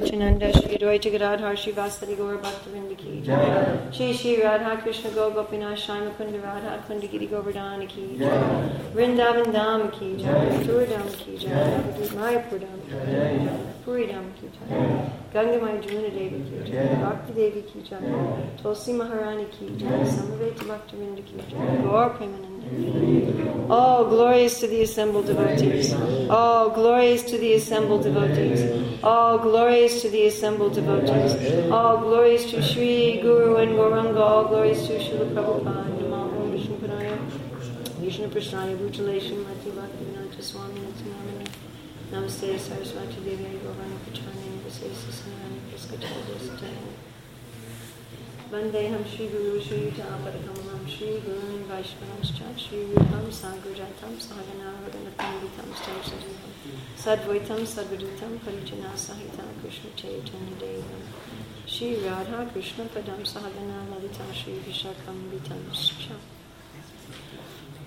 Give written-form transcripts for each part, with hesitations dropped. Nityananda, Shri Dvaita Gadadhar, Shri Vasudeva Gaur Bhaktivinoda Ki Jai, Shri Shri Radha Krishna Gaur Gopinath Shri Mukunda Radha Kunda Giri Govardhana Ki Jai, Vrindavan Dham Ki Jai, Mathura Dham Ki Jai, Navadvip Mayapur Dham Ki Jai, Puri Dham Ki Jai, Gangamaya Jamuna Devi Ki Jai, Bhakti Devi Ki Jai, Tulsi Maharani Ki Jai, Samaveta Bhaktivinoda Ki Jai, Gaur Premananda. Oh, glorious to the assembled devotees. Oh, glorious to the assembled devotees. Oh, glorious to the assembled devotees. Oh, glorious to Sri Guru and Gauranga. All glorious to Srila Prabhupada. Namo Om Vishnu Padaya, Vishnu Prasthaya, Bhutalation, Mati Bhaktivinoda Swami, Nityanamani. Namaste, Saraswati Devi, Gauranga Pachani, Vasesa Sanani, Praskatala Satana. Vandeham Sri Guru, Sri Tapadakamanam, Sri Guru and Vaishnavam, Sri Rupam, Sangrajatam, Sahagana, Radhanatam, Vitam, Stajatam, Sadvaitam, Sadvadutam, Parijana, Sahitam, Krishna, Chaitanya Devam, Sri Radha, Krishna, Padam, Sahagana, Lalitam, Sri Vishakam, Vitam, Shah.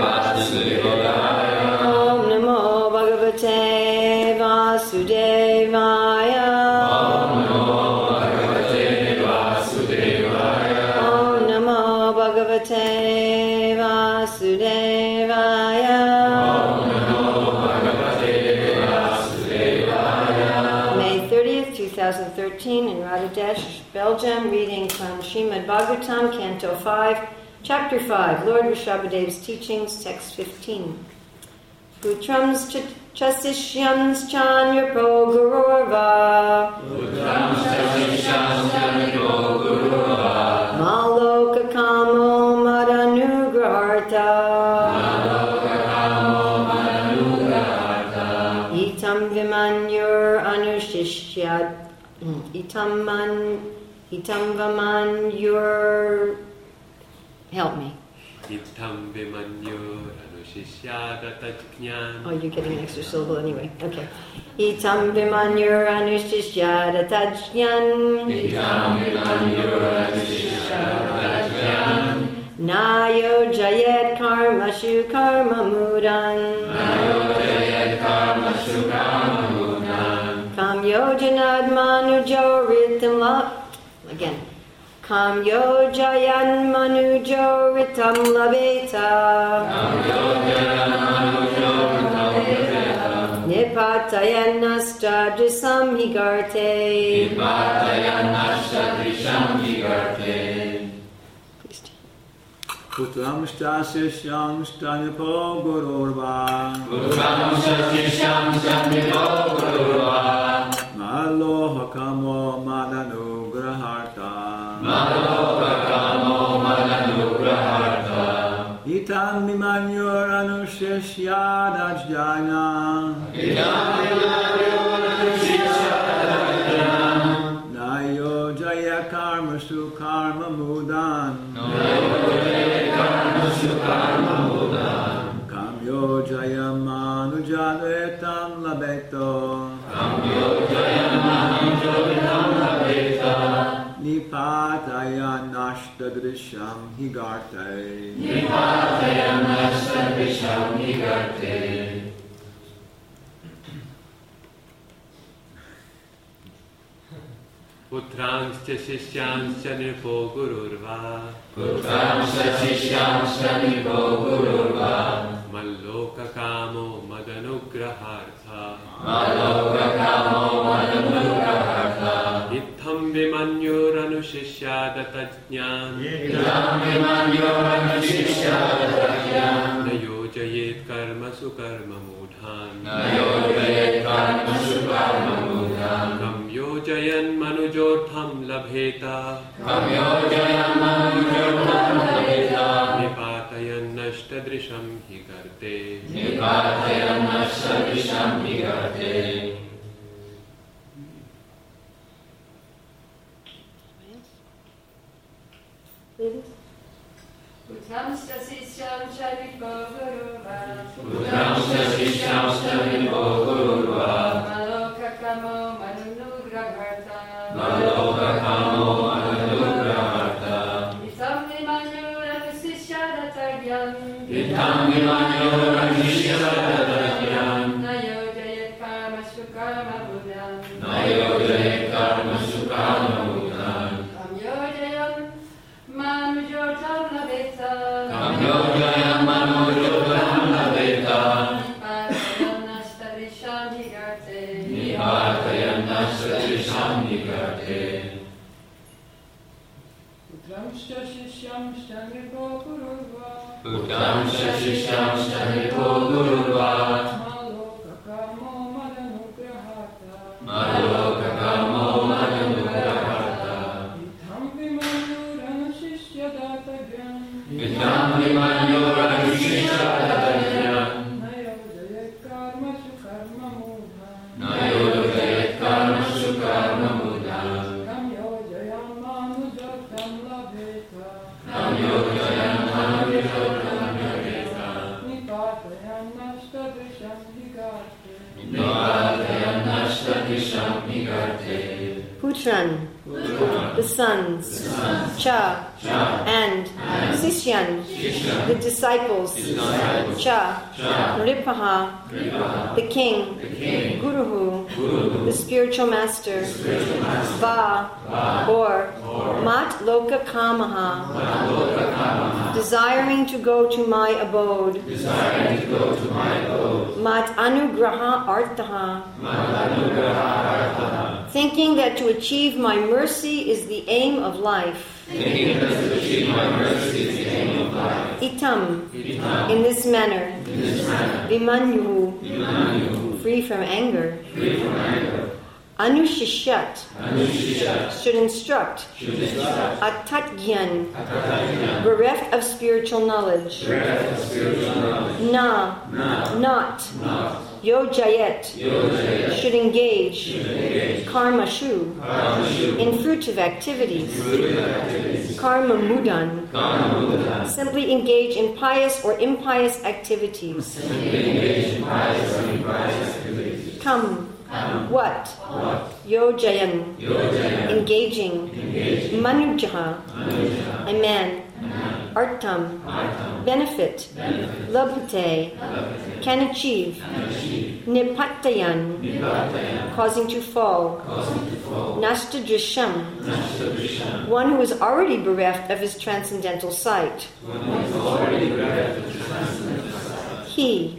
Vasudevaya. Vasudevaya. Om Namo Bhagavate Vasudevaya. Om Namo Bhagavate Vasudevaya. Om Namo Bhagavate Vasudevaya. May 30th, 2013 in Radhadesh, Belgium, reading from Shrimad Bhagavatam, Canto 5, Chapter 5, Lord Rishabhadev's Teachings, Text 15. Putrams chasishyams chanyapo gururva. Putrams chasishyams chanyapo gururva. Maloka kamo madanugraharta. Maloka kamo madanugraharta. Itam vimanyur anushishyat. Itam vamanyur. Help me. Itam vimanyur. Oh, you're getting an extra syllable anyway. Okay. Itam vimanyur anushishyadatajñan. Itam vimanyur anushishyadatajñan. Nayo jayet karmashu karmamudan. Nayo jayet karmashu karmamudan. Kam yojanad manujo ritam la. Again. Kam yojayan manujo ritam labeta. Kam yojayan manujo ritam labeta. Nipatayan astadrisam higarte. Nipatayan astadrisam higarte. Putram stasyam stanipo gururva. Putram stasyam stanipo gururva. Malohakamo madanugraharta. Maloka madanugraharta. Itam vimanyur anushishyadatajñan. Itam vimanyur anushishyadatajñan. Nayo jaya karmasu karmamudan. Nayo jaya karmasu karmamudan. Kamyo jaya manujadvetam labeto. Kamyo jaya manujadvetam labeto. Nipataya nashtadrisham higarte. Nipataya nashtadrisham higarte. Putranscha shishyamscha nirpo gururva. Putranscha shishyamscha nirpo gururva. Malloka kamo madanugrahartha. Malloka kamo madanugrahartha. Itam vimanyur anushishyadatajñan. Itam vimanyur anushishyadatajñan. Nayojayet karmasu karmamudhan. Nayojayet karmasu karmamudhan. Kamyojayan manujortham labheta. Kamyojayan manujortham labheta. Nipatayan nashtadrisham higarte. Nipatayan nashtadrisham higarte. Uttam stasisham shalipo gururva. Uttam stasisham shalipo gururva. Maloka kamo manugraharta. Maloka kamo manugraharta. Itam vimanyur anushishyadatajñan. Thinking that to achieve my mercy is the aim of life. Itam, in this manner. Vimanyuhu, free from anger. Anushishat, should instruct. Atatgyan, bereft of spiritual knowledge. Na, not. Yojayet, should engage. Karmashu, in fruitive activities. Karma mudan, simply engage in pious or impious activities. Kam, what? Yojayan, engaging. Manujaha, a man. Artam, benefit. Labhate, can achieve. Nipatayan, causing to fall. Nastadrisham, one who is already bereft of his transcendental sight. He,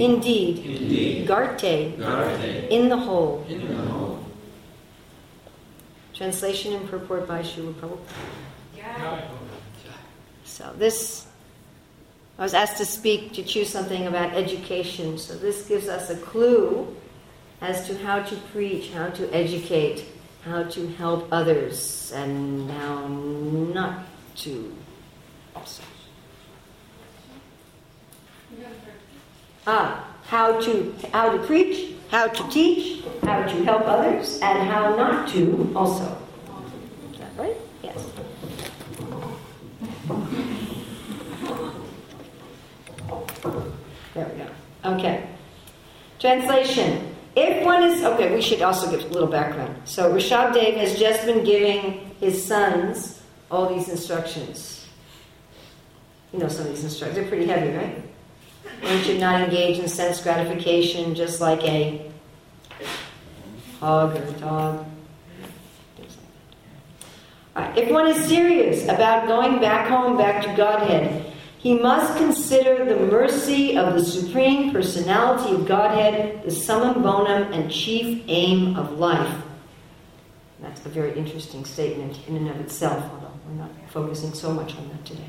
indeed. Garte, in the whole. Translation and purport by Srila Prabhupada. So this, I was asked to speak, to choose something about education. So this gives us a clue as to how to preach, how to educate, how to help others, and how not to also. How to preach, how to teach, how to help others, and how not to also. Is that right? Yes. There we go. Okay. Translation. If one is... Okay, we should also give a little background. So Rishabhadev has just been giving his sons all these instructions. You know some of these instructions. They're pretty heavy, right? One should not engage in sense gratification just like a hog or a dog. Right. If one is serious about going back home, back to Godhead, he must consider the mercy of the Supreme Personality of Godhead, the summum bonum and chief aim of life. That's a very interesting statement in and of itself, although we're not focusing so much on that today.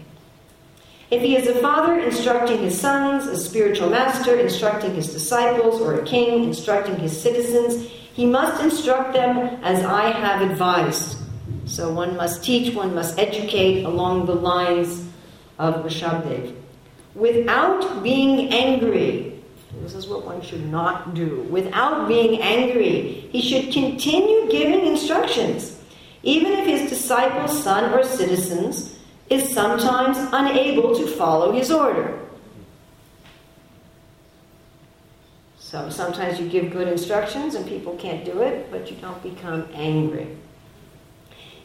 If he is a father instructing his sons, a spiritual master instructing his disciples, or a king instructing his citizens, he must instruct them as I have advised. So one must teach, one must educate along the lines of Rishabhadev, without being angry. This is what one should not do. Without being angry, he should continue giving instructions, even if his disciple's son or citizens is sometimes unable to follow his order. So sometimes you give good instructions and people can't do it, but you don't become angry.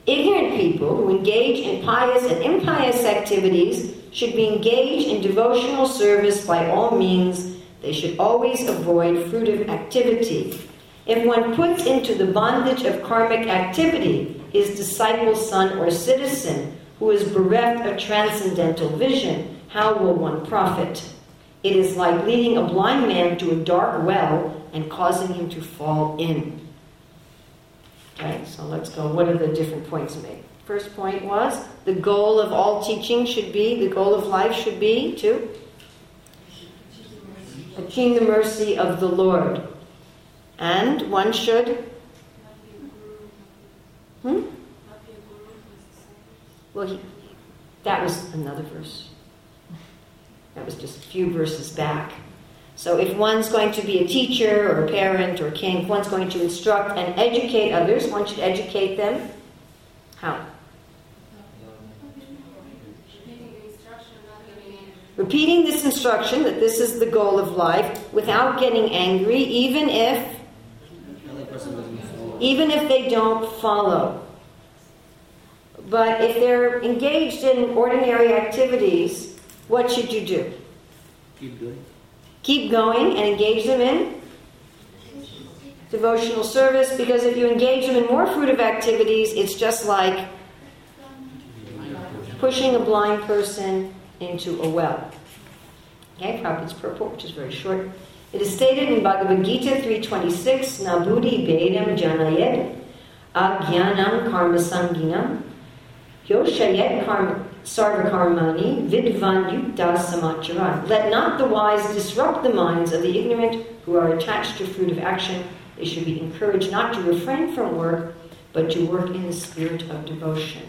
Ignorant people who engage in pious and impious activities should be engaged in devotional service by all means. They should always avoid fruitive activity. If one puts into the bondage of karmic activity his disciple, son, or citizen who is bereft of transcendental vision, how will one profit? It is like leading a blind man to a dark well and causing him to fall in. Okay, so let's go. What are the different points made? First point was the goal of all teaching should be, the goal of life should be to achieve the mercy of the Lord. And one should that was another verse. That was just a few verses back. So if one's going to be a teacher or a parent or king, if one's going to instruct and educate others, one should educate them. How? Repeating this instruction that this is the goal of life without getting angry, even if they don't follow. But if they're engaged in ordinary activities, what should you do? Keep going and engage them in devotional service, because if you engage them in more fruitive activities, it's just like pushing a blind person into a well. Okay, Prabhupada's purport, which is very short. It is stated in Bhagavad Gita 3.26, Na buddhi bedam janayet, ajnanam karma sanginam, yoshayet karma sarva karmani, vidvan yukta samacharan. Let not the wise disrupt the minds of the ignorant who are attached to fruit of action. They should be encouraged not to refrain from work, but to work in the spirit of devotion.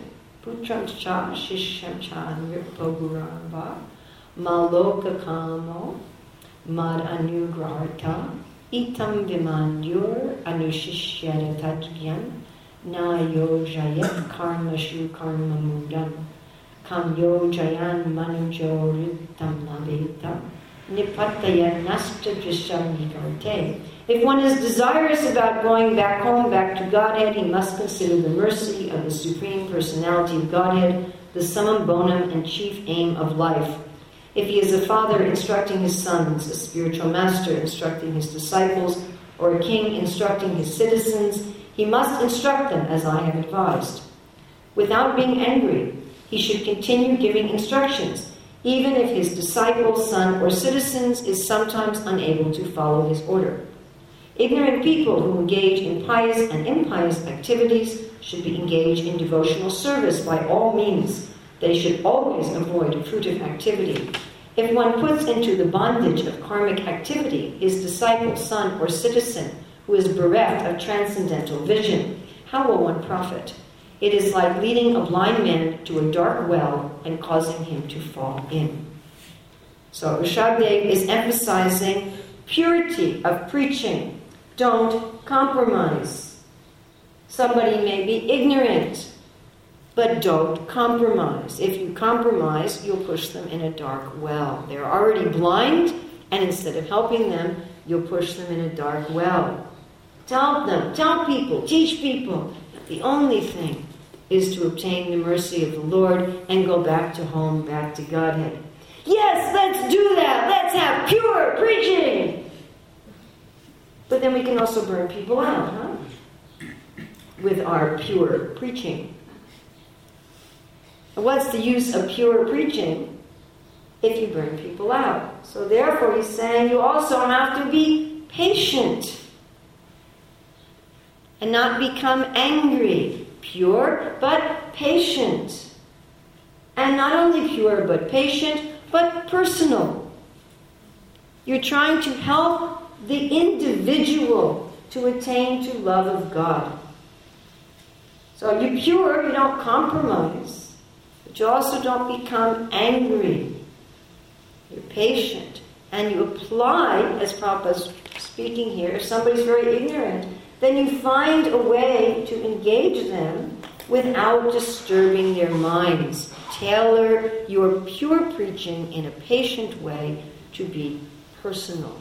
Putram cha shisham cha nirpo guramba maloka kamo mad anugrarta itam vimandur anushishyana tajgyan na yojayat karma shu karma mudam kam yojayan manujo ritam navetam nipataya nasta drisham nikante. If one is desirous about going back home, back to Godhead, he must consider the mercy of the Supreme Personality of Godhead, the summum bonum and chief aim of life. If he is a father instructing his sons, a spiritual master instructing his disciples, or a king instructing his citizens, he must instruct them as I have advised. Without being angry, he should continue giving instructions, even if his disciple, son, or citizens is sometimes unable to follow his order. Ignorant people who engage in pious and impious activities should be engaged in devotional service by all means. They should always avoid fruitive activity. If one puts into the bondage of karmic activity his disciple, son, or citizen who is bereft of transcendental vision, how will one profit? It is like leading a blind man to a dark well and causing him to fall in. So Rishabhadev is emphasizing purity of preaching. Don't compromise. Somebody may be ignorant, but don't compromise. If you compromise, you'll push them in a dark well. They're already blind, and instead of helping them, you'll push them in a dark well. Tell people, teach people that the only thing is to obtain the mercy of the Lord and go back to home, back to Godhead. Yes, let's do that. Let's have pure preaching. But then we can also burn people out, huh? With our pure preaching. What's the use of pure preaching if you burn people out? So therefore he's saying you also have to be patient and not become angry. Pure but patient. And not only pure but patient, but personal. You're trying to help the individual to attain to love of God. So you're pure, you don't compromise, but you also don't become angry. You're patient, and you apply, as Prabhupada's speaking here, if somebody's very ignorant, then you find a way to engage them without disturbing their minds. Tailor your pure preaching in a patient way to be personal.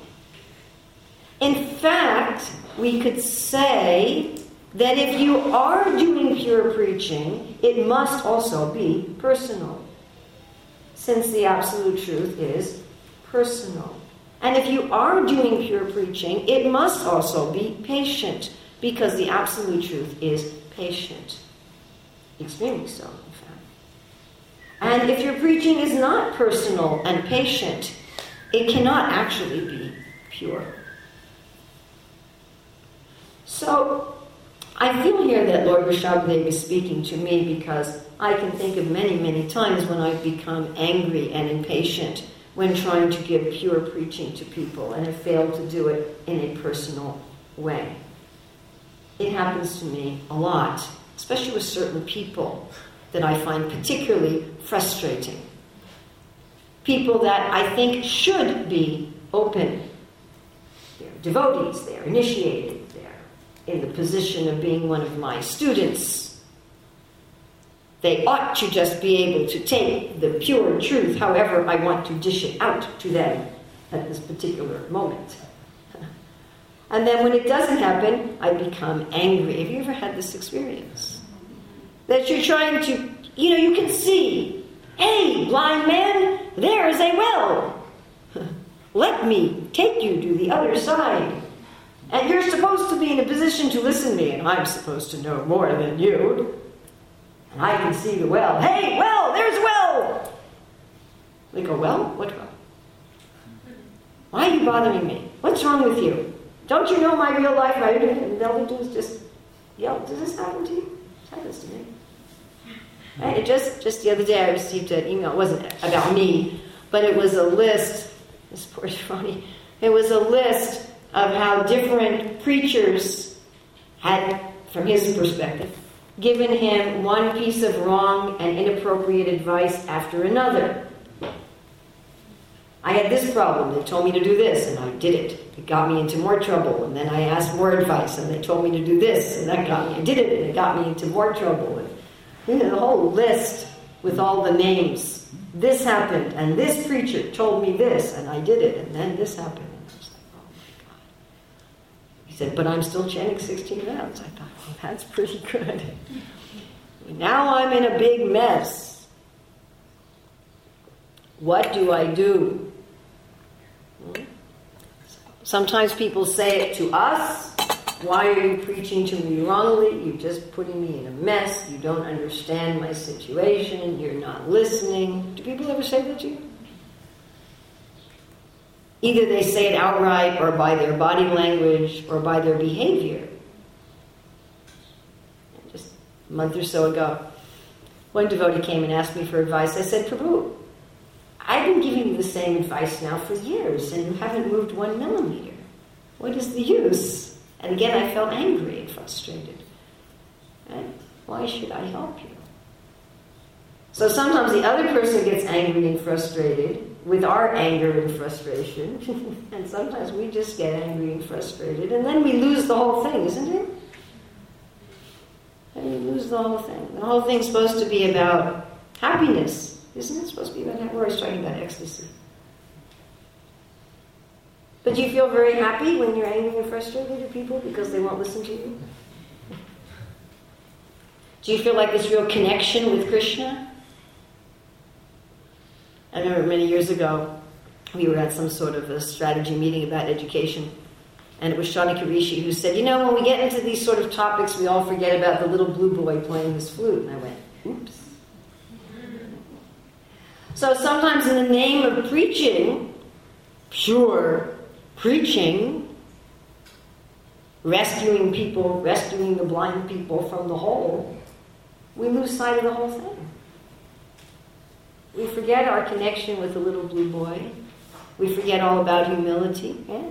In fact, we could say that if you are doing pure preaching, it must also be personal. since the absolute truth is personal. And if you are doing pure preaching, it must also be patient, because the absolute truth is patient. Extremely so, in fact. And if your preaching is not personal and patient, it cannot actually be pure. So, I feel here that Lord Rishabhadev is speaking to me, because I can think of many, many times when I've become angry and impatient when trying to give pure preaching to people and have failed to do it in a personal way. It happens to me a lot, especially with certain people that I find particularly frustrating. People that I think should be open. They're devotees, they're initiated, they're in the position of being one of my students. They ought to just be able to take the pure truth, however I want to dish it out to them at this particular moment. And then when it doesn't happen, I become angry. Have you ever had this experience? That you're trying to, you can see, hey, blind man, there is a well. Let me take you to the other side. And you're supposed to be in a position to listen to me, and I'm supposed to know more than you. And I can see the well. Hey, well, there's a well. They go, well? What well? Why are you bothering me? What's wrong with you? Don't you know my real life? And all they do is just yell. Does this happen to you? It happens to me. Right? Just the other day I received an email. It wasn't about me, but it was a list. This poor Shivani. It was a list of how different preachers had, from his perspective, given him one piece of wrong and inappropriate advice after another. I had this problem, they told me to do this, and I did it. It got me into more trouble, and then I asked more advice, and they told me to do this, and that got me, I did it, and it got me into more trouble. And the whole list with all the names. This happened, and this preacher told me this, and I did it, and then this happened. And I was like, oh my God. He said, but I'm still chanting 16 rounds. I thought, well, that's pretty good. Now I'm in a big mess. What do I do? Sometimes people say it to us, why are you preaching to me wrongly? You're just putting me in a mess. You don't understand my situation. You're not listening. Do people ever say that to you? Either they say it outright or by their body language or by their behavior. Just a month or so ago, one devotee came and asked me for advice. I said, Prabhu, I've been giving you the same advice now for years, and you haven't moved 1 millimeter. What is the use? And again, I felt angry and frustrated. Right? Why should I help you? So sometimes the other person gets angry and frustrated with our anger and frustration, and sometimes we just get angry and frustrated, and then we lose the whole thing, isn't it? And we lose the whole thing. The whole thing's supposed to be about happiness. Isn't it supposed to be about that? We're always talking about ecstasy. But do you feel very happy when you're angry and frustrated at people because they won't listen to you? Do you feel like this real connection with Krishna? I remember many years ago, we were at some sort of a strategy meeting about education, and it was Shani Kirishi who said, when we get into these sort of topics, we all forget about the little blue boy playing his flute. And I went, oops. So sometimes in the name of preaching, pure preaching, rescuing people, rescuing the blind people from the hole, we lose sight of the whole thing. We forget our connection with the little blue boy. We forget all about humility. Yeah.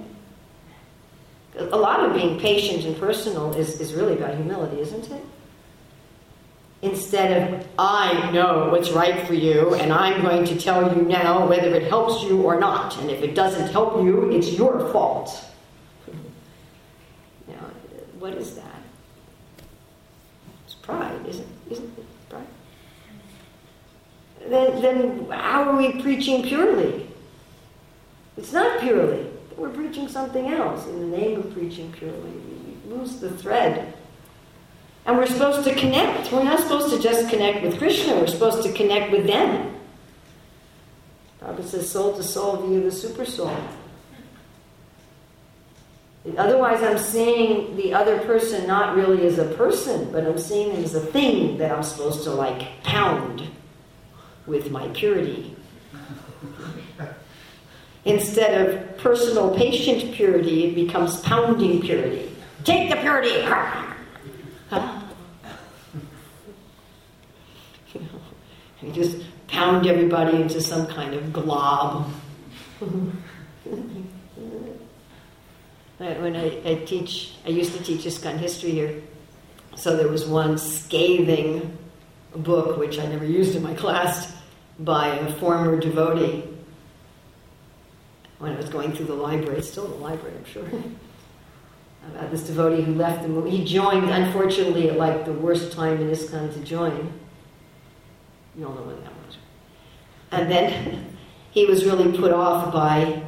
A lot of being patient and personal is really about humility, isn't it? Instead of, I know what's right for you, and I'm going to tell you now whether it helps you or not. And if it doesn't help you, it's your fault. Now, what is that? It's pride, isn't it? Pride? Then how are we preaching purely? It's not purely. We're preaching something else. In the name of preaching purely, we lose the thread. And we're supposed to connect. We're not supposed to just connect with Krishna. We're supposed to connect with them. references soul to soul, view to super soul. Otherwise, I'm seeing the other person not really as a person, but I'm seeing them as a thing that I'm supposed to, like, pound with my purity. Instead of personal patient purity, it becomes pounding purity. Take the purity! You know, you just pound everybody into some kind of glob. When I used to teach ISKCON history here, so there was one scathing book, which I never used in my class, by a former devotee. When I was going through the library, it's still in the library, I'm sure, about this devotee who left the movement. He joined, unfortunately, at like the worst time in ISKCON to join. You all know when that was. And then he was really put off by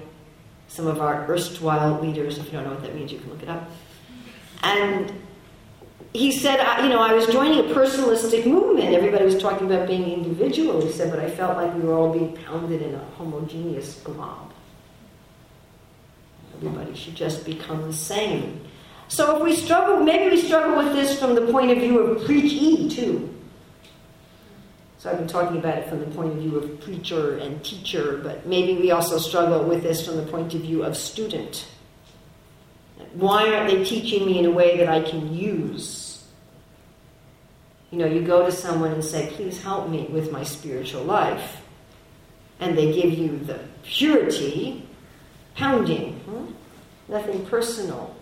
some of our erstwhile leaders. If you don't know what that means, you can look it up. And he said, I was joining a personalistic movement. Everybody was talking about being individual, he said, but I felt like we were all being pounded in a homogeneous glob. Everybody should just become the same. So if we struggle, maybe we struggle with this from the point of view of preachee, too. So I've been talking about it from the point of view of preacher and teacher, but maybe we also struggle with this from the point of view of student. Why aren't they teaching me in a way that I can use? You go to someone and say, please help me with my spiritual life. And they give you the purity, pounding, nothing personal,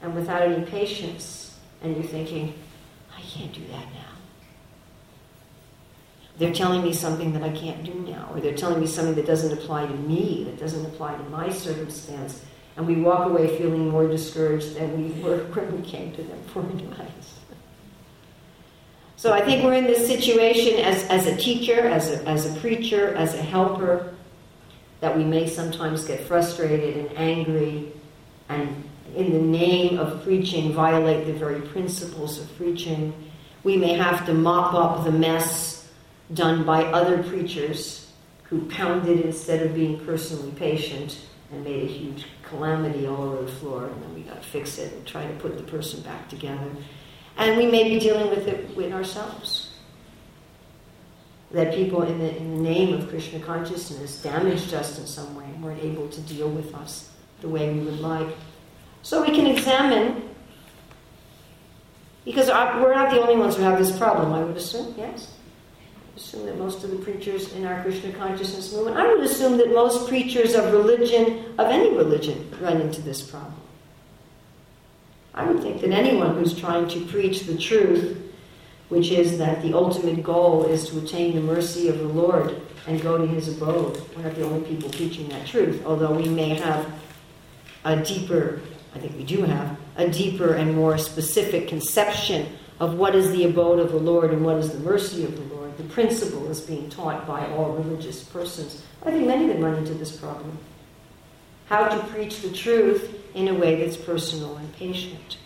and without any patience. And you're thinking, I can't do that now. They're telling me something that I can't do now, or they're telling me something that doesn't apply to me, that doesn't apply to my circumstance, and we walk away feeling more discouraged than we were when we came to them for advice. So I think we're in this situation as a teacher, as a preacher, as a helper, that we may sometimes get frustrated and angry, and in the name of preaching, violate the very principles of preaching. We may have to mop up the mess done by other preachers who pounded instead of being personally patient and made a huge calamity all over the floor, and then we got to fix it and try to put the person back together. And we may be dealing with it with ourselves. That people in the name of Krishna consciousness damaged us in some way and weren't able to deal with us the way we would like. So we can examine, because we're not the only ones who have this problem, I would assume, yes? Assume that most of the preachers in our Krishna consciousness movement, I would assume that most preachers of religion, of any religion, run into this problem. I would think that anyone who's trying to preach the truth, which is that the ultimate goal is to attain the mercy of the Lord and go to his abode, we're not the only people preaching that truth, although we may have a deeper and more specific conception of what is the abode of the Lord and what is the mercy of the Lord. The principle is being taught by all religious persons. I think many of them run into this problem. How to preach the truth in a way that's personal and patient.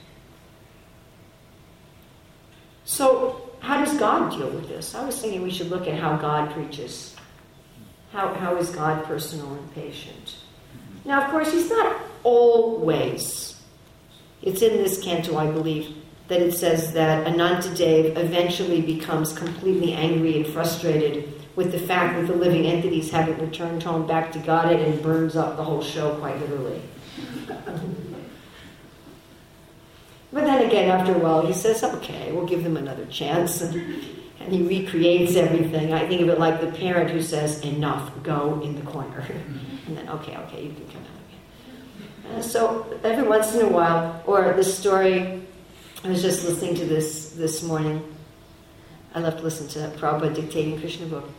So, how does God deal with this? I was thinking we should look at how God preaches. How is God personal and patient? Now, of course, he's not always. It's in this canto, I believe, that it says that Anantadev eventually becomes completely angry and frustrated with the fact that the living entities haven't returned home back to Godhead and burns up the whole show, quite literally. But then again, after a while, he says, okay, we'll give them another chance. And he recreates everything. I think of it like the parent who says, enough, go in the corner. And then, okay, you can come out again. So every once in a while, or the story... I was just listening to this morning. I love to listen to Prabhupada dictating Krishna book.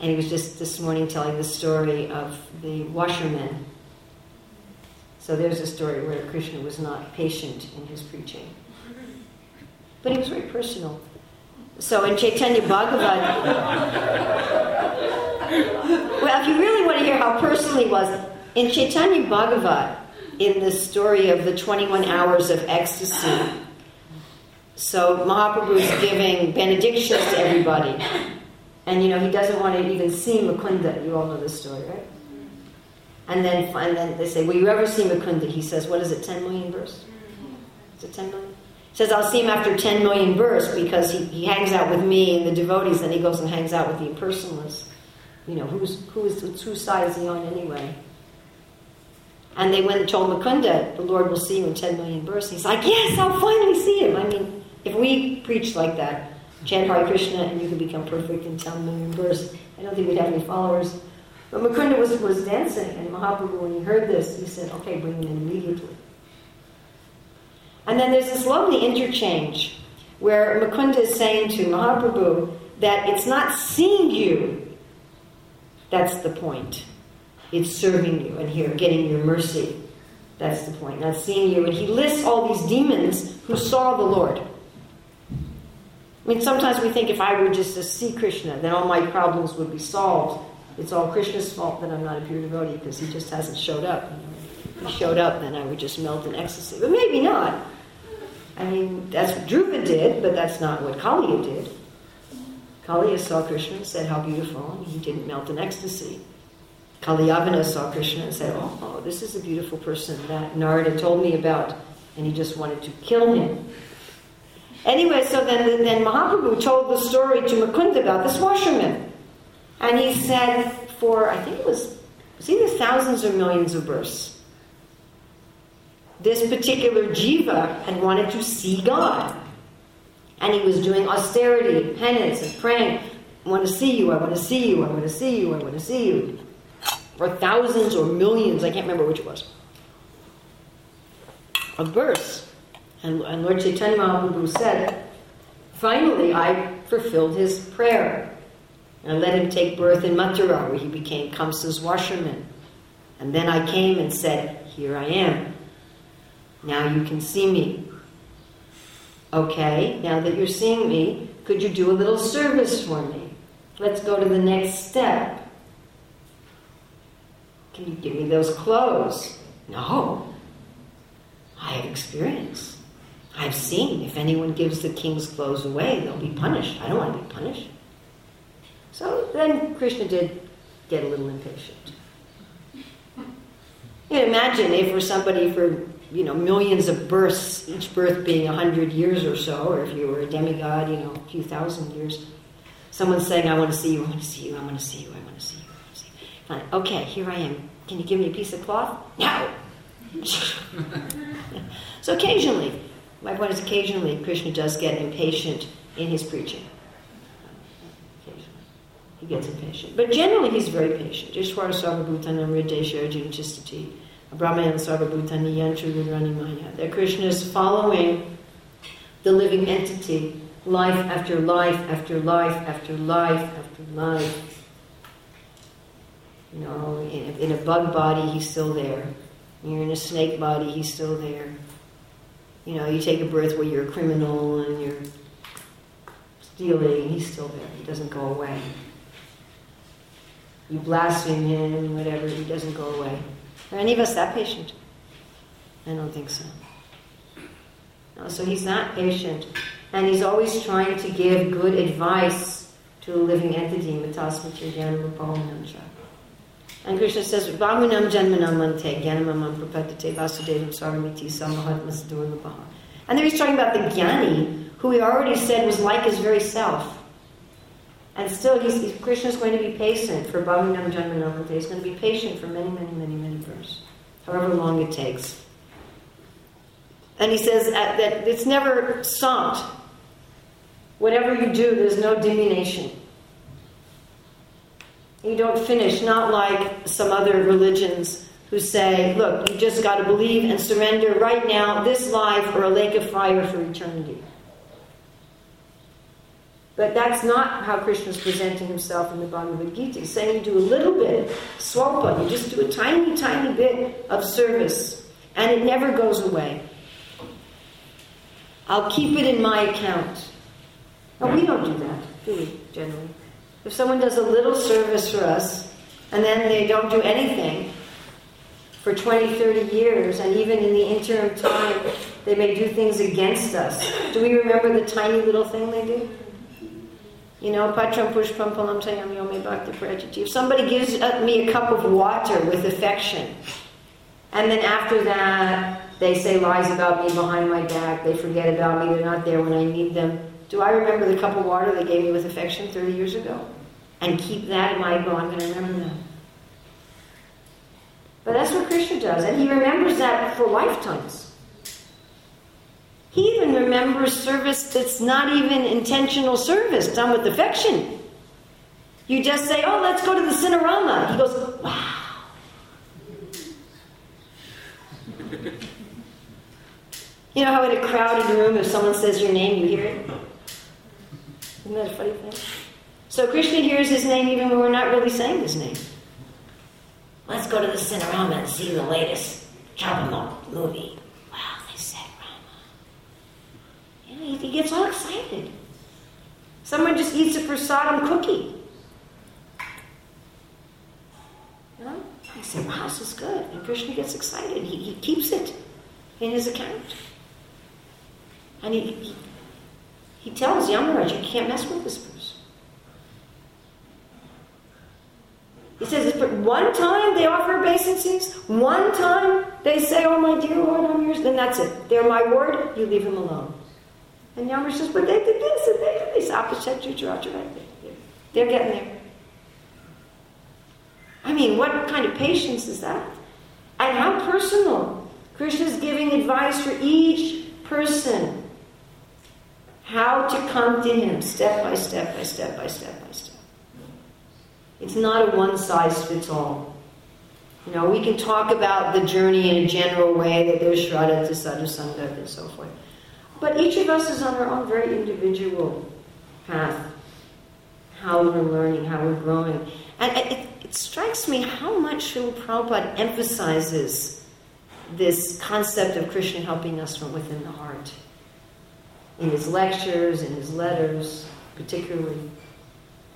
And he was just this morning telling the story of the washerman. So there's a story where Krishna was not patient in his preaching. But he was very personal. So in Chaitanya Bhagavad... Well, if you really want to hear how personal he was, in Chaitanya Bhagavad, in the story of the 21 hours of ecstasy, so Mahaprabhu is giving benedictions to everybody. And you know, he doesn't want to even see Mukunda. You all know this story, right? And then they say, will you ever see Mukunda? He says, what is it, 10 million verse? Is it 10 million? He says, I'll see him after 10 million verse, because he hangs out with me and the devotees, and he goes and hangs out with the impersonalists. You know, whose side is he on anyway? And they went and told Mukunda, the Lord will see you in 10 million verse. He's like, yes, I'll finally see him. I mean, if we preach like that, chant Hare Krishna and you can become perfect in 10 million verse, I don't think we'd have any followers. But Mukunda was dancing, and Mahaprabhu, when he heard this, he said, okay, bring him in immediately. And then there's this lovely interchange where Mukunda is saying to Mahaprabhu that it's not seeing you that's the point. It's serving you and here, getting your mercy. That's the point, not seeing you. And he lists all these demons who saw the Lord. I mean, sometimes we think if I were just to see Krishna, then all my problems would be solved. It's all Krishna's fault that I'm not a pure devotee because he just hasn't showed up. You know? If he showed up, then I would just melt in ecstasy. But maybe not. I mean, that's what Dhruva did, but that's not what Kaliya did. Kaliya saw Krishna and said, how beautiful. And he didn't melt in ecstasy. Kaliyavana saw Krishna and said, oh, this is a beautiful person that Narada told me about, and he just wanted to kill him. Anyway, so then Mahaprabhu told the story to Mukunda about this washerman. And he said for, I think it was either thousands or millions of births, this particular jiva had wanted to see God. And he was doing austerity, penance, and praying. I want to see you, I want to see you, I want to see you, I want to see you. For thousands or millions, I can't remember which it was, of births. And Lord Chaitanya Mahaprabhu said, finally I fulfilled his prayer. And I let him take birth in Mathura, where he became Kamsa's washerman. And then I came and said, here I am. Now you can see me. Okay, now that you're seeing me, could you do a little service for me? Let's go to the next step. Can you give me those clothes? No. I have experience. I've seen if anyone gives the king's clothes away, they'll be punished. I don't want to be punished. So then Krishna did get a little impatient. You can imagine if for somebody for, you know, millions of births, each birth being 100 years or so, or if you were a demigod, you know, a few thousand years, someone saying, I want to see you, I want to see you, I want to see you, I want to see you, I want to see you. Fine, okay, here I am. Can you give me a piece of cloth? No! So occasionally, my point is occasionally Krishna does get impatient in his preaching. He gets impatient. But generally he's very patient. Ishwara sarvabhutanam hrideshara jinchistati brahmayan sarvabhutani yantru rudrani maya. That Krishna is following the living entity life after life after life after life after life. You know, in a bug body he's still there. You're in a snake body, he's still there. You know, you take a birth where you're a criminal and you're stealing, he's still there. He doesn't go away. You blaspheme him, whatever, he doesn't go away. Are any of us that patient? I don't think so. No, so he's not patient. And he's always trying to give good advice to a living entity. And Krishna says, Bhagunam janmanam mante, gyanamamam prapatate vasudevam saramiti samahat masadur labaha. And there he's talking about the jnani, who he already said was like his very self. And still, Krishna's going to be patient for Bhagunam janmanam mante. He's going to be patient for many, many, many, many verses, however long it takes. And he says that it's never sought. Whatever you do, there's no diminution. You don't finish, not like some other religions who say, look, you just got to believe and surrender right now, this life, or a lake of fire for eternity. But that's not how Krishna's presenting himself in the Bhagavad Gita. He's saying you do a little bit, swalpa, you just do a tiny, tiny bit of service, and it never goes away. I'll keep it in my account. Now, we don't do that, do we, generally? If someone does a little service for us, and then they don't do anything for 20, 30 years, and even in the interim time, they may do things against us. Do we remember the tiny little thing they do? You know, patram pushpam palam sayam yomi bhakti prajati. If somebody gives me a cup of water with affection, and then after that they say lies about me behind my back, they forget about me, they're not there when I need them, do I remember the cup of water they gave me with affection 30 years ago? And keep that in mind, I'm going to remember that. But that's what Krishna does, and he remembers that for lifetimes. He even remembers service that's not even intentional service, done with affection. You just say, oh, let's go to the Cinerama. He goes, wow. You know how in a crowded room, if someone says your name, you hear it? Isn't that a funny thing? So Krishna hears his name even when we're not really saying his name. Let's go to the Cinerama and see the latest Chabanok movie. Wow, they said Rama. You know, he gets all excited. Someone just eats a prasadam cookie. You know? I said, wow, this is good. And Krishna gets excited. He keeps it in his account. And he tells Yamaraj, you can't mess with this person. He says, but one time they offer obeisances, one time they say, oh my dear Lord, I'm yours, then that's it. They're my word, you leave him alone. And Yamaraj says, but they did this, and they did this. They're getting there. I mean, what kind of patience is that? And how personal. Krishna's giving advice for each person. How to come to him step by step by step by step by step. It's not a one-size-fits-all. You know, we can talk about the journey in a general way, that there's Shraddha to Sadhusanga and so forth. But each of us is on our own very individual path. How we're learning, how we're growing. And it strikes me how much Srila Prabhupada emphasizes this concept of Krishna helping us from within the heart. In his lectures, in his letters, particularly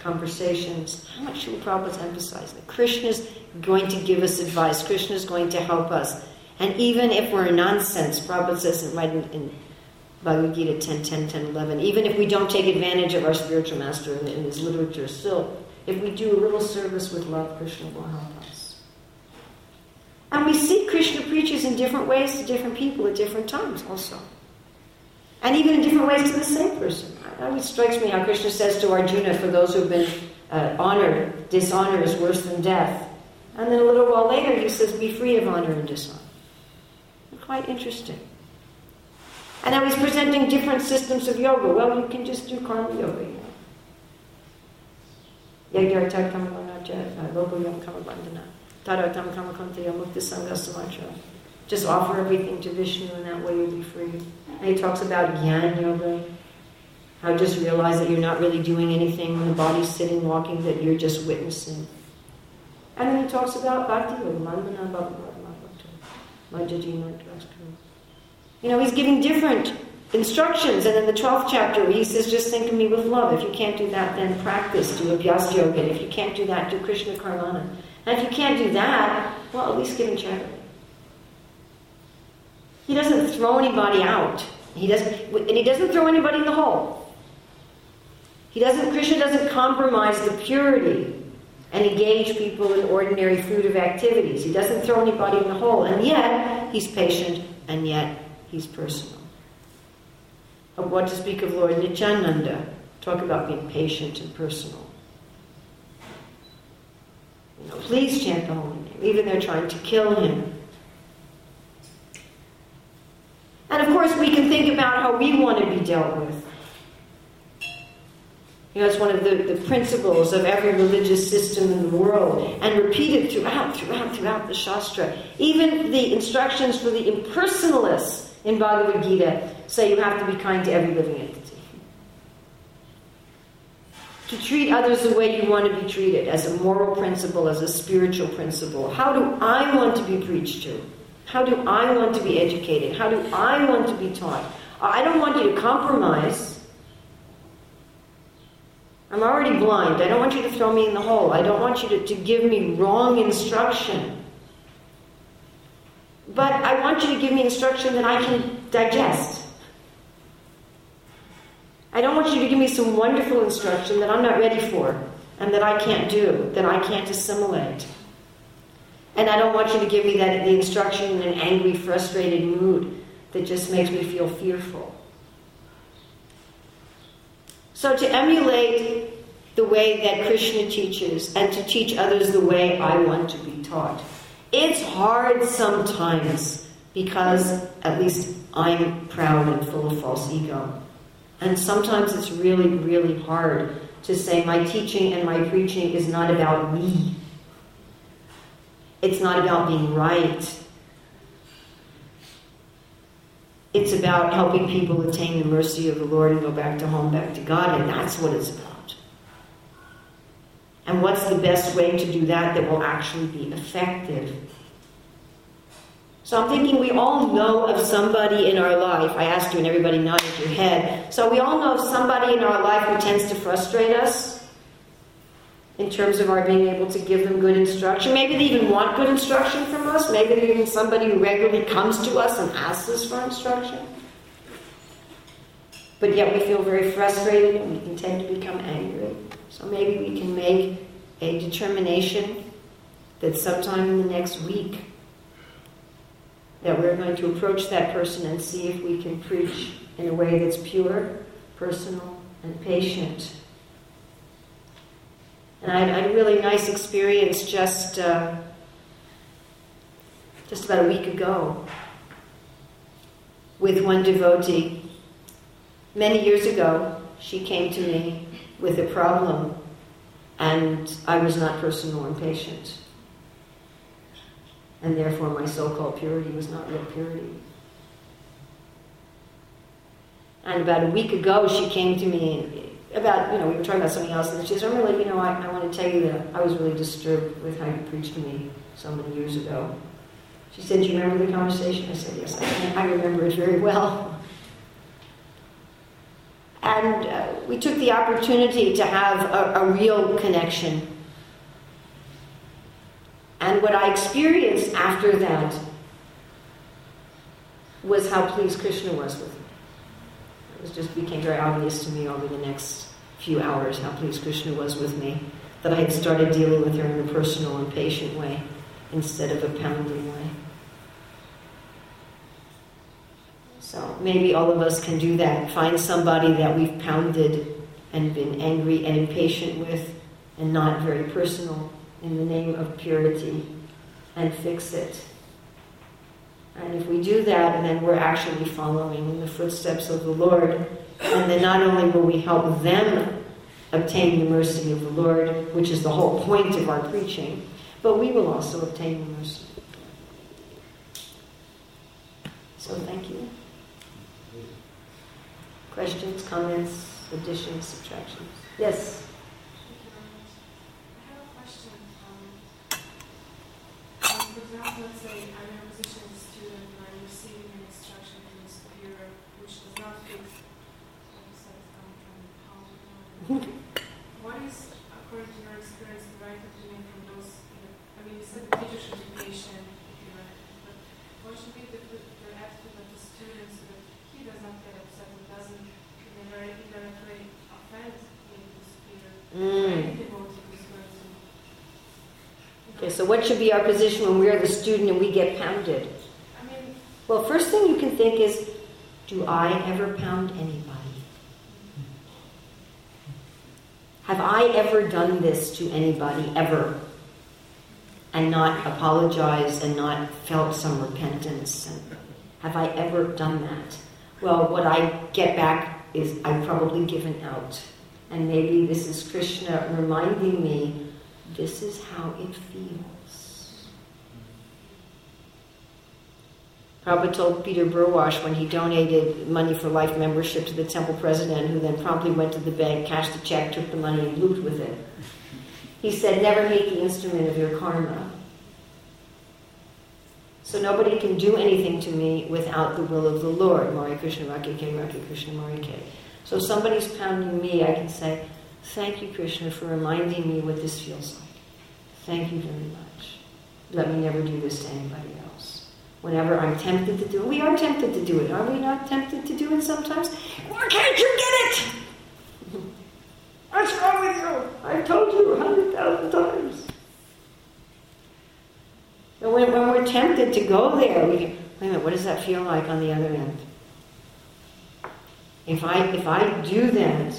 conversations, how much Srila Prabhupada's emphasizing that Krishna's going to give us advice, Krishna's going to help us. And even if we're in nonsense, Prabhupada says it right in Bhagavad Gita 10:10, 10:11, even if we don't take advantage of our spiritual master in his literature, still, if we do a little service with love, Krishna will help us. And we see Krishna preaches in different ways to different people at different times also. And even in different ways to the same person. It always strikes me how Krishna says to Arjuna, for those who have been honored, dishonor is worse than death. And then a little while later he says, be free of honor and dishonor. Quite interesting. And now he's presenting different systems of yoga. Well, you can just do karma yoga, you know. Just offer everything to Vishnu, and that way you'll be free. And he talks about Gyan Yoga, how just realize that you're not really doing anything when the body's sitting, walking, that you're just witnessing. And then he talks about Bhakti Yoga, Mandana Bhakti. You know, he's giving different instructions, and in the 12th chapter he says, just think of me with love. If you can't do that, then practice, do Abhyas Yoga. And if you can't do that, do Krishna Karmana. And if you can't do that, well, at least give him charity. He doesn't throw anybody out. He doesn't throw anybody in the hole. Krishna doesn't compromise the purity and engage people in ordinary fruitive activities. He doesn't throw anybody in the hole, and yet he's patient, and yet he's personal. Of what to speak of Lord Nityananda. Talk about being patient and personal. You know, please chant the holy name. Even they're trying to kill him. And of course we can think about how we want to be dealt with. You know, it's one of the principles of every religious system in the world, and repeated throughout the Shastra. Even the instructions for the impersonalists in Bhagavad Gita say you have to be kind to every living entity. To treat others the way you want to be treated, as a moral principle, as a spiritual principle. How do I want to be preached to? How do I want to be educated? How do I want to be taught? I don't want you to compromise. I'm already blind. I don't want you to throw me in the hole. I don't want you to give me wrong instruction. But I want you to give me instruction that I can digest. I don't want want you to give me some wonderful instruction that I'm not ready for and that I can't do, that I can't assimilate. And I don't want you to give me that the instruction in an angry, frustrated mood that just makes me feel fearful. So to emulate the way that Krishna teaches and to teach others the way I want to be taught, it's hard sometimes because at least I'm proud and full of false ego. And sometimes it's really, really hard to say my teaching and my preaching is not about me. It's not about being right. It's about helping people attain the mercy of the Lord and go back to home, back to God, and that's what it's about. And what's the best way to do that that will actually be effective? So I'm thinking we all know of somebody in our life. I asked you and everybody nodded your head. So we all know of somebody in our life who tends to frustrate us in terms of our being able to give them good instruction. Maybe they even want good instruction from us. Maybe they're even somebody who regularly comes to us and asks us for instruction. But yet we feel very frustrated and we can tend to become angry. So maybe we can make a determination that sometime in the next week that we're going to approach that person and see if we can preach in a way that's pure, personal, and patient. And I had a really nice experience just about a week ago with one devotee. Many years ago, she came to me with a problem, and I was not personal and patient. And therefore, my so-called purity was not real purity. And about a week ago, she came to me about, we were talking about something else, and she says, I'm really, I want to tell you that I was really disturbed with how you preached to me so many years ago. She said, do you remember the conversation? I said, yes, I remember it very well. And we took the opportunity to have a real connection. And what I experienced after that was how pleased Krishna was with me. It just became very obvious to me over the next few hours how pleased Krishna was with me, that I had started dealing with her in a personal and patient way instead of a pounding way. So maybe all of us can do that. Find somebody that we've pounded and been angry and impatient with and not very personal in the name of purity and fix it. And if we do that, then we're actually following in the footsteps of the Lord. And then not only will we help them obtain the mercy of the Lord, which is the whole point of our preaching, but we will also obtain the mercy. So thank you. Questions, comments, additions, subtractions? Yes? I have a question. For example, let's say I'm in a position as a student and I'm receiving an instruction from a superior which does not fix what you said. What is, according to your experience, the right opinion from those? You said the teacher should be patient, but what should be the attitude of the student so that he does not get upset and doesn't indirectly offend the superior? Okay, so what should be our position when we're the student and we get pounded? Well, first thing you can think is, do I ever pound anybody? Have I ever done this to anybody, ever? And not apologized and not felt some repentance? And have I ever done that? Well, what I get back is I've probably given out. And maybe this is Krishna reminding me this is how it feels. Prabhupada told Peter Burwash when he donated money for life membership to the temple president, who then promptly went to the bank, cashed the check, took the money, and looped with it. He said, never hate the instrument of your karma. So nobody can do anything to me without the will of the Lord. Mari Krishna Rakeke, Rakeke Krishna Marike. So if somebody's pounding me, I can say, thank you, Krishna, for reminding me what this feels like. Thank you very much. Let me never do this to anybody else. Whenever I'm tempted to do it, we are tempted to do it. Are we not tempted to do it sometimes? Why can't you get it? What's wrong with you? I've told you 100,000 times. So when we're tempted to go there, we can, wait a minute, what does that feel like on the other end? If I do that,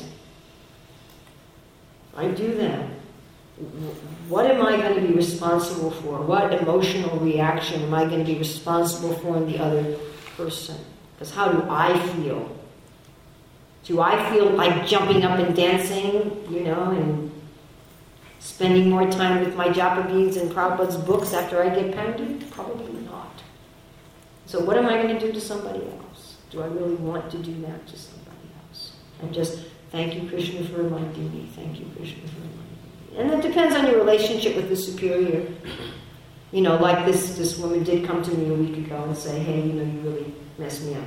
what am I going to be responsible for? What emotional reaction am I going to be responsible for in the other person? Because how do I feel? Do I feel like jumping up and dancing, and spending more time with my japa beads and Prabhupada's books after I get pounded? Probably not. So what am I going to do to somebody else? Do I really want to do that to somebody else? And just, thank you, Krishna, for reminding me. Thank you, Krishna, for reminding me. And it depends on your relationship with the superior. Like this woman did come to me a week ago and say, hey, you really messed me up.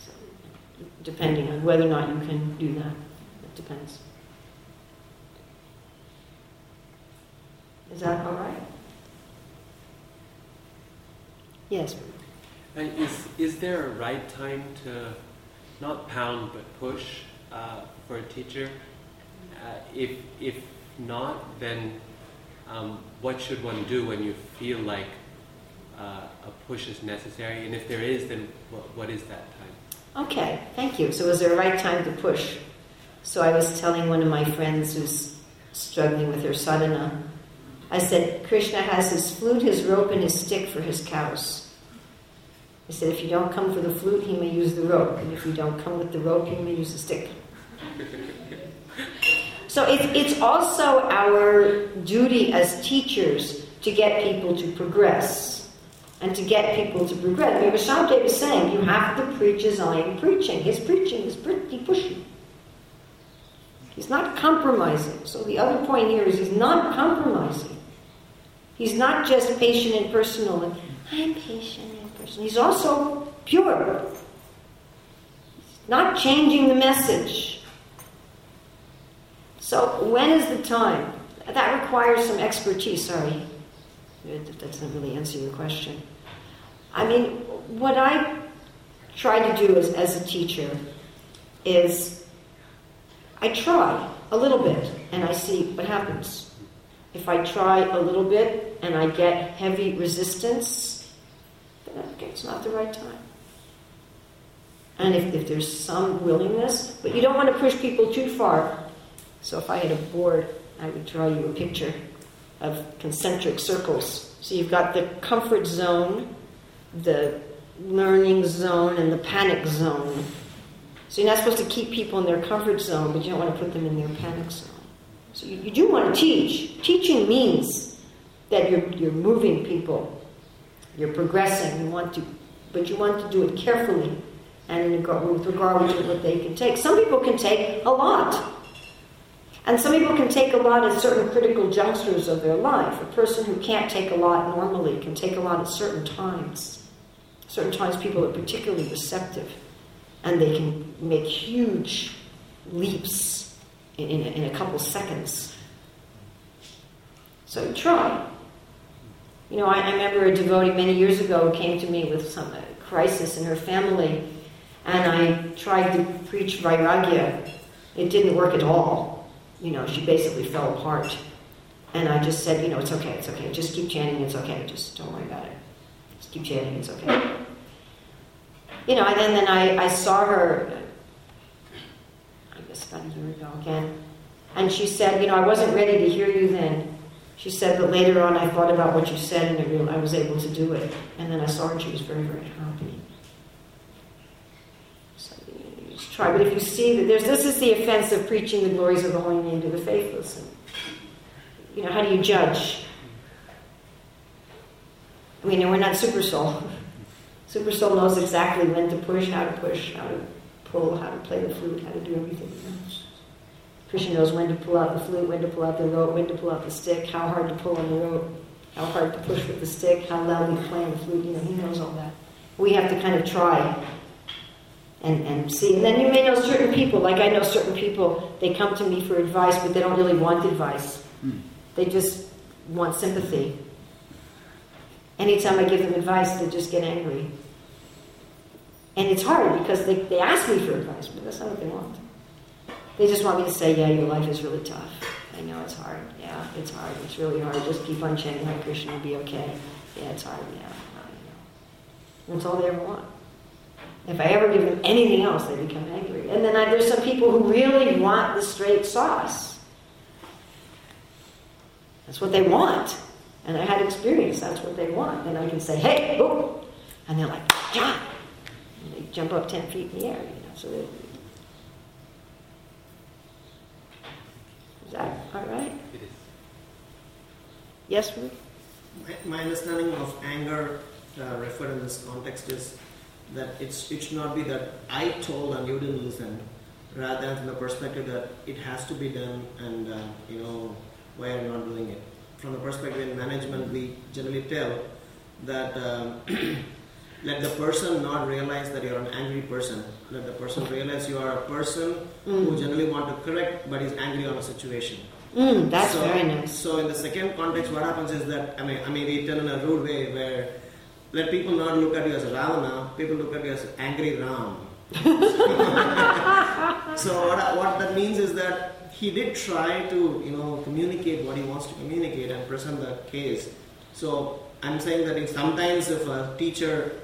So, depending on whether or not you can do that. It depends. Is that all right? Yes. Is there a right time to not pound but push? For a teacher, if not, then what should one do when you feel like a push is necessary? And if there is, then what is that time? Okay, thank you. So is there a right time to push? So I was telling one of my friends who's struggling with her sadhana, I said, Krishna has his flute, his rope, and his stick for his cows. He said, if you don't come for the flute, he may use the rope. And if you don't come with the rope, he may use the stick. So it's also our duty as teachers to get people to progress. And to get people to progress. Remember, Rishabhadev is saying, you have to preach as I am preaching. His preaching is pretty pushy. He's not compromising. So the other point here is he's not compromising. He's not just patient and personal. And, I'm patient. He's also pure. He's not changing the message. So when is the time? That requires some expertise. Sorry, that doesn't really answer your question. I mean, what I try to do as a teacher is I try a little bit and I see what happens. If I try a little bit and I get heavy resistance, okay, it's not the right time. And if there's some willingness, but you don't want to push people too far. So if I had a board, I would draw you a picture of concentric circles. So you've got the comfort zone, the learning zone, and the panic zone. So you're not supposed to keep people in their comfort zone, but you don't want to put them in their panic zone. So you do want to teach. Teaching means that you're moving people. You're progressing, but you want to do it carefully and with regard to what they can take. Some people can take a lot. And some people can take a lot at certain critical junctures of their life. A person who can't take a lot normally can take a lot at certain times. Certain times people are particularly receptive and they can make huge leaps in a couple seconds. So try. I remember a devotee many years ago who came to me with some crisis in her family, and I tried to preach vairagya. It didn't work at all. She basically fell apart. And I just said, it's okay. Just keep chanting, it's okay. Just don't worry about it. Just keep chanting, it's okay. And then I saw her, I guess about a year ago again, and she said, I wasn't ready to hear you then. She said, but later on I thought about what you said and I was able to do it. And then I saw her and she was very, very happy. So you just try. But if you see that this is the offense of preaching the glories of the holy name to the faithless. And, how do you judge? We're not super soul. Super soul knows exactly when to push, how to pull, how to play the flute, how to do everything else. Krishna knows when to pull out the flute, when to pull out the rope, when to pull out the stick, how hard to pull on the rope, how hard to push with the stick, how loudly play on the flute. He knows all that. We have to kind of try and see. And then you may know certain people. Like I know certain people, they come to me for advice, but they don't really want advice. They just want sympathy. Anytime I give them advice, they just get angry. And it's hard because they ask me for advice, but that's not what they want. They just want me to say, yeah, your life is really tough. I know it's hard. Yeah, it's hard. It's really hard. Just keep on chanting like Krishna, will be okay. Yeah, it's hard. Yeah, I know. That's all they ever want. If I ever give them anything else, they become angry. And then there's some people who really want the straight sauce. That's what they want. And I had experience. That's what they want. And I can say, hey, boom. And they're like, yeah. And they jump up 10 feet in the air. So they're... Is that all right? It is. Yes, Ruth? My understanding of anger referred in this context is that it should not be that I told and you didn't listen, rather than from the perspective that it has to be done and why are you not doing it? From the perspective in management, we generally tell that let the person not realize that you're an angry person. Let the person realize you are a person who generally want to correct but is angry on a situation. That's very nice. So in the second context, what happens is that, I mean, we tell in a rude way where let people not look at you as a Ravana, people look at you as an angry Ram. So what that means is that he did try to, communicate what he wants to communicate and present the case. So I'm saying that sometimes if a teacher,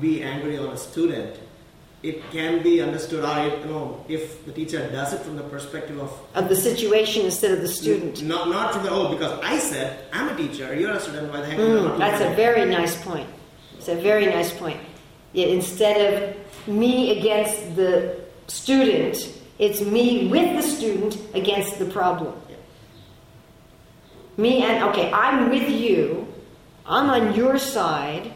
be angry on a student, it can be understood, if the teacher does it from the perspective of the situation instead of the student. Not from the, because I said, I'm a teacher, you're a student, why the heck am I not? That's a very nice point. It's a very nice point. Yeah, instead of me against the student, it's me with the student against the problem. Yeah. I'm with you, I'm on your side,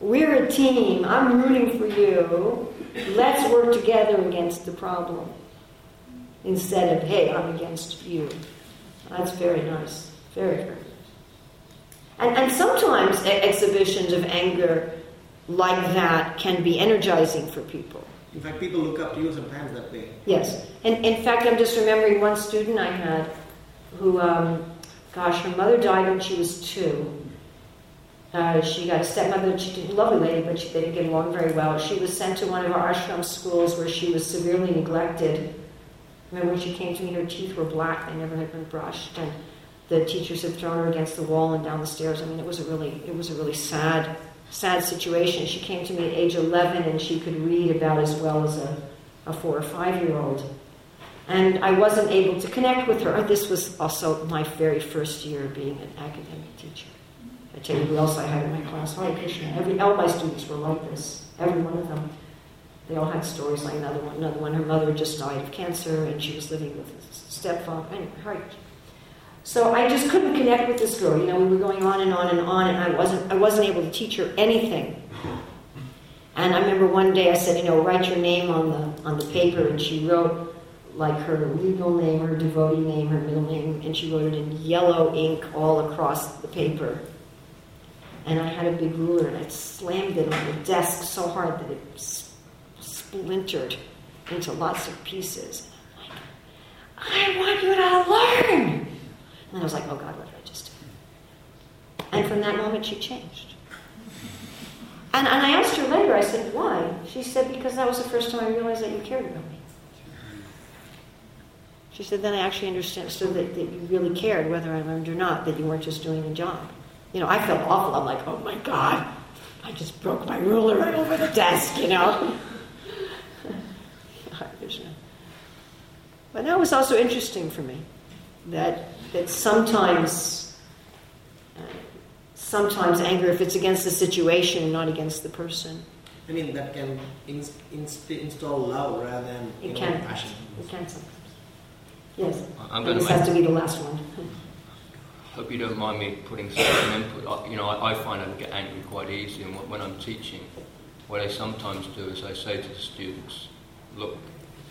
we're a team, I'm rooting for you, let's work together against the problem. Instead of, hey, I'm against you. That's very nice. Very, very nice. And sometimes exhibitions of anger like that can be energizing for people. In fact, people look up to you sometimes that way. Yes. And in fact, I'm just remembering one student I had who, her mother died when she was 2. She got a stepmother, a lovely lady, but they didn't get along very well. She was sent to one of our ashram schools where she was severely neglected. Remember when she came to me, her teeth were black, they never had been brushed, and the teachers had thrown her against the wall and down the stairs. I mean, it was a really sad, sad situation. She came to me at age 11 and she could read about as well as a 4 or 5-year-old. And I wasn't able to connect with her. This was also my very first year being an academic teacher. I tell you who else I had in my class, Hare Krishna. All my students were like this, every one of them. They all had stories like another one. Her mother just died of cancer and she was living with a stepfather. Anyway, Hare Krishna. So I just couldn't connect with this girl. We were going on and on and on, and I wasn't able to teach her anything. And I remember one day I said, write your name on the paper, and she wrote like her legal name, her devotee name, her middle name, and she wrote it in yellow ink all across the paper. And I had a big ruler, and I slammed it on the desk so hard that it splintered into lots of pieces. And I'm like, I want you to learn! And then I was like, oh God, what did I just do? And from that moment, she changed. And I asked her later, I said, why? She said, because that was the first time I realized that you cared about me. She said, then I actually understood that you really cared, whether I learned or not, that you weren't just doing a job. I felt awful. I'm like, oh my God, I just broke my ruler right over the desk, But that was also interesting for me, that sometimes anger, if it's against the situation and not against the person. That can install love rather than passion. It can sometimes. Yes. This has to be the last one. Hope you don't mind me putting some input. I find I get angry quite easily, and when I'm teaching, what I sometimes do is I say to the students, "Look,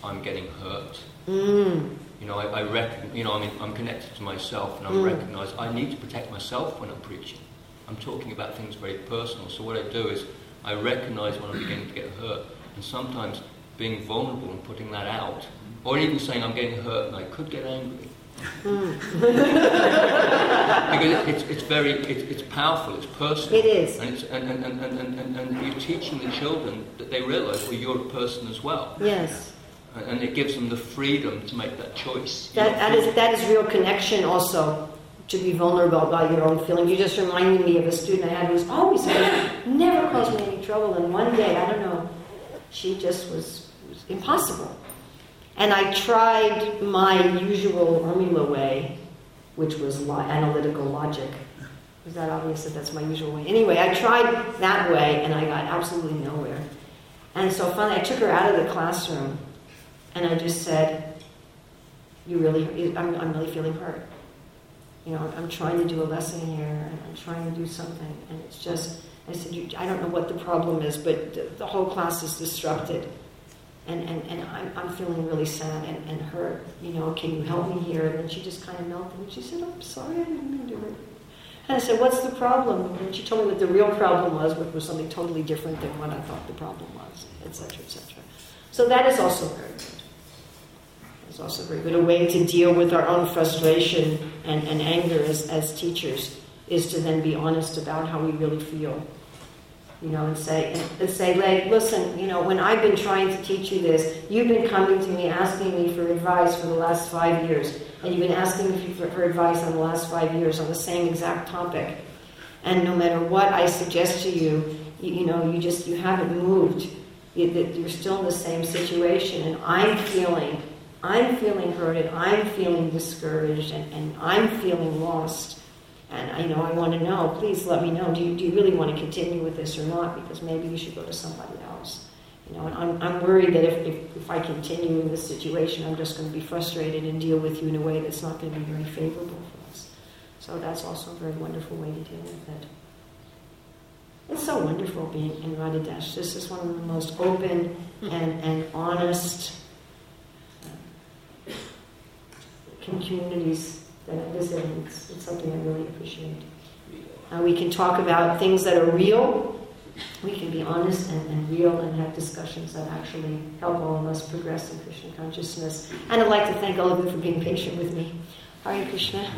I'm getting hurt. I reckon. I'm connected to myself, and I recognise I need to protect myself when I'm preaching. I'm talking about things very personal. So what I do is I recognise when I'm beginning to get hurt, and sometimes being vulnerable and putting that out, or even saying I'm getting hurt and I could get angry." Because it's powerful, it's personal. It is. And, and you're teaching the children that they realize, well, you're a person as well. Yes. And it gives them the freedom to make that choice. That is real connection also, to be vulnerable about your own feeling. You just reminded me of a student I had who was always never caused me any trouble, and one day, I don't know, she just was impossible. And I tried my usual Urmila way, which was analytical logic. Was that obvious that that's my usual way? Anyway, I tried that way, and I got absolutely nowhere. And so finally, I took her out of the classroom, and I just said, I'm really feeling hurt. You know, I'm trying to do a lesson here, and I'm trying to do something, and it's just, I said, I don't know what the problem is, but the whole class is disrupted, and I'm feeling really sad and hurt. You know, can you help me here? And then she just kind of melted, and she said, I'm sorry, I didn't mean to hurt you. And I said, what's the problem? And she told me what the real problem was, which was something totally different than what I thought the problem was, etc., etc. So that is also very good. It's also very good. A way to deal with our own frustration and anger as teachers is to then be honest about how we really feel, you know, and say, like, listen, you know, when I've been trying to teach you this, you've been coming to me asking me for advice for the last 5 years, and you've been asking me for advice on the last 5 years on the same exact topic, and no matter what I suggest to you, you haven't moved. You're still in the same situation, and I'm feeling hurted, I'm feeling discouraged, and I'm feeling lost. And I want to know, please let me know, do you really want to continue with this or not? Because maybe you should go to somebody else. You know, and I'm worried that if I continue in this situation, I'm just going to be frustrated and deal with you in a way that's not going to be very favorable for us. So that's also a very wonderful way to deal with it. It's so wonderful being in Radhadesh. This is one of the most open and honest communities that I visit. It's something I really appreciate. We can talk about things that are real. We can be honest and real and have discussions that actually help all of us progress in Krishna consciousness. And I'd like to thank all of you for being patient with me. Hare Krishna.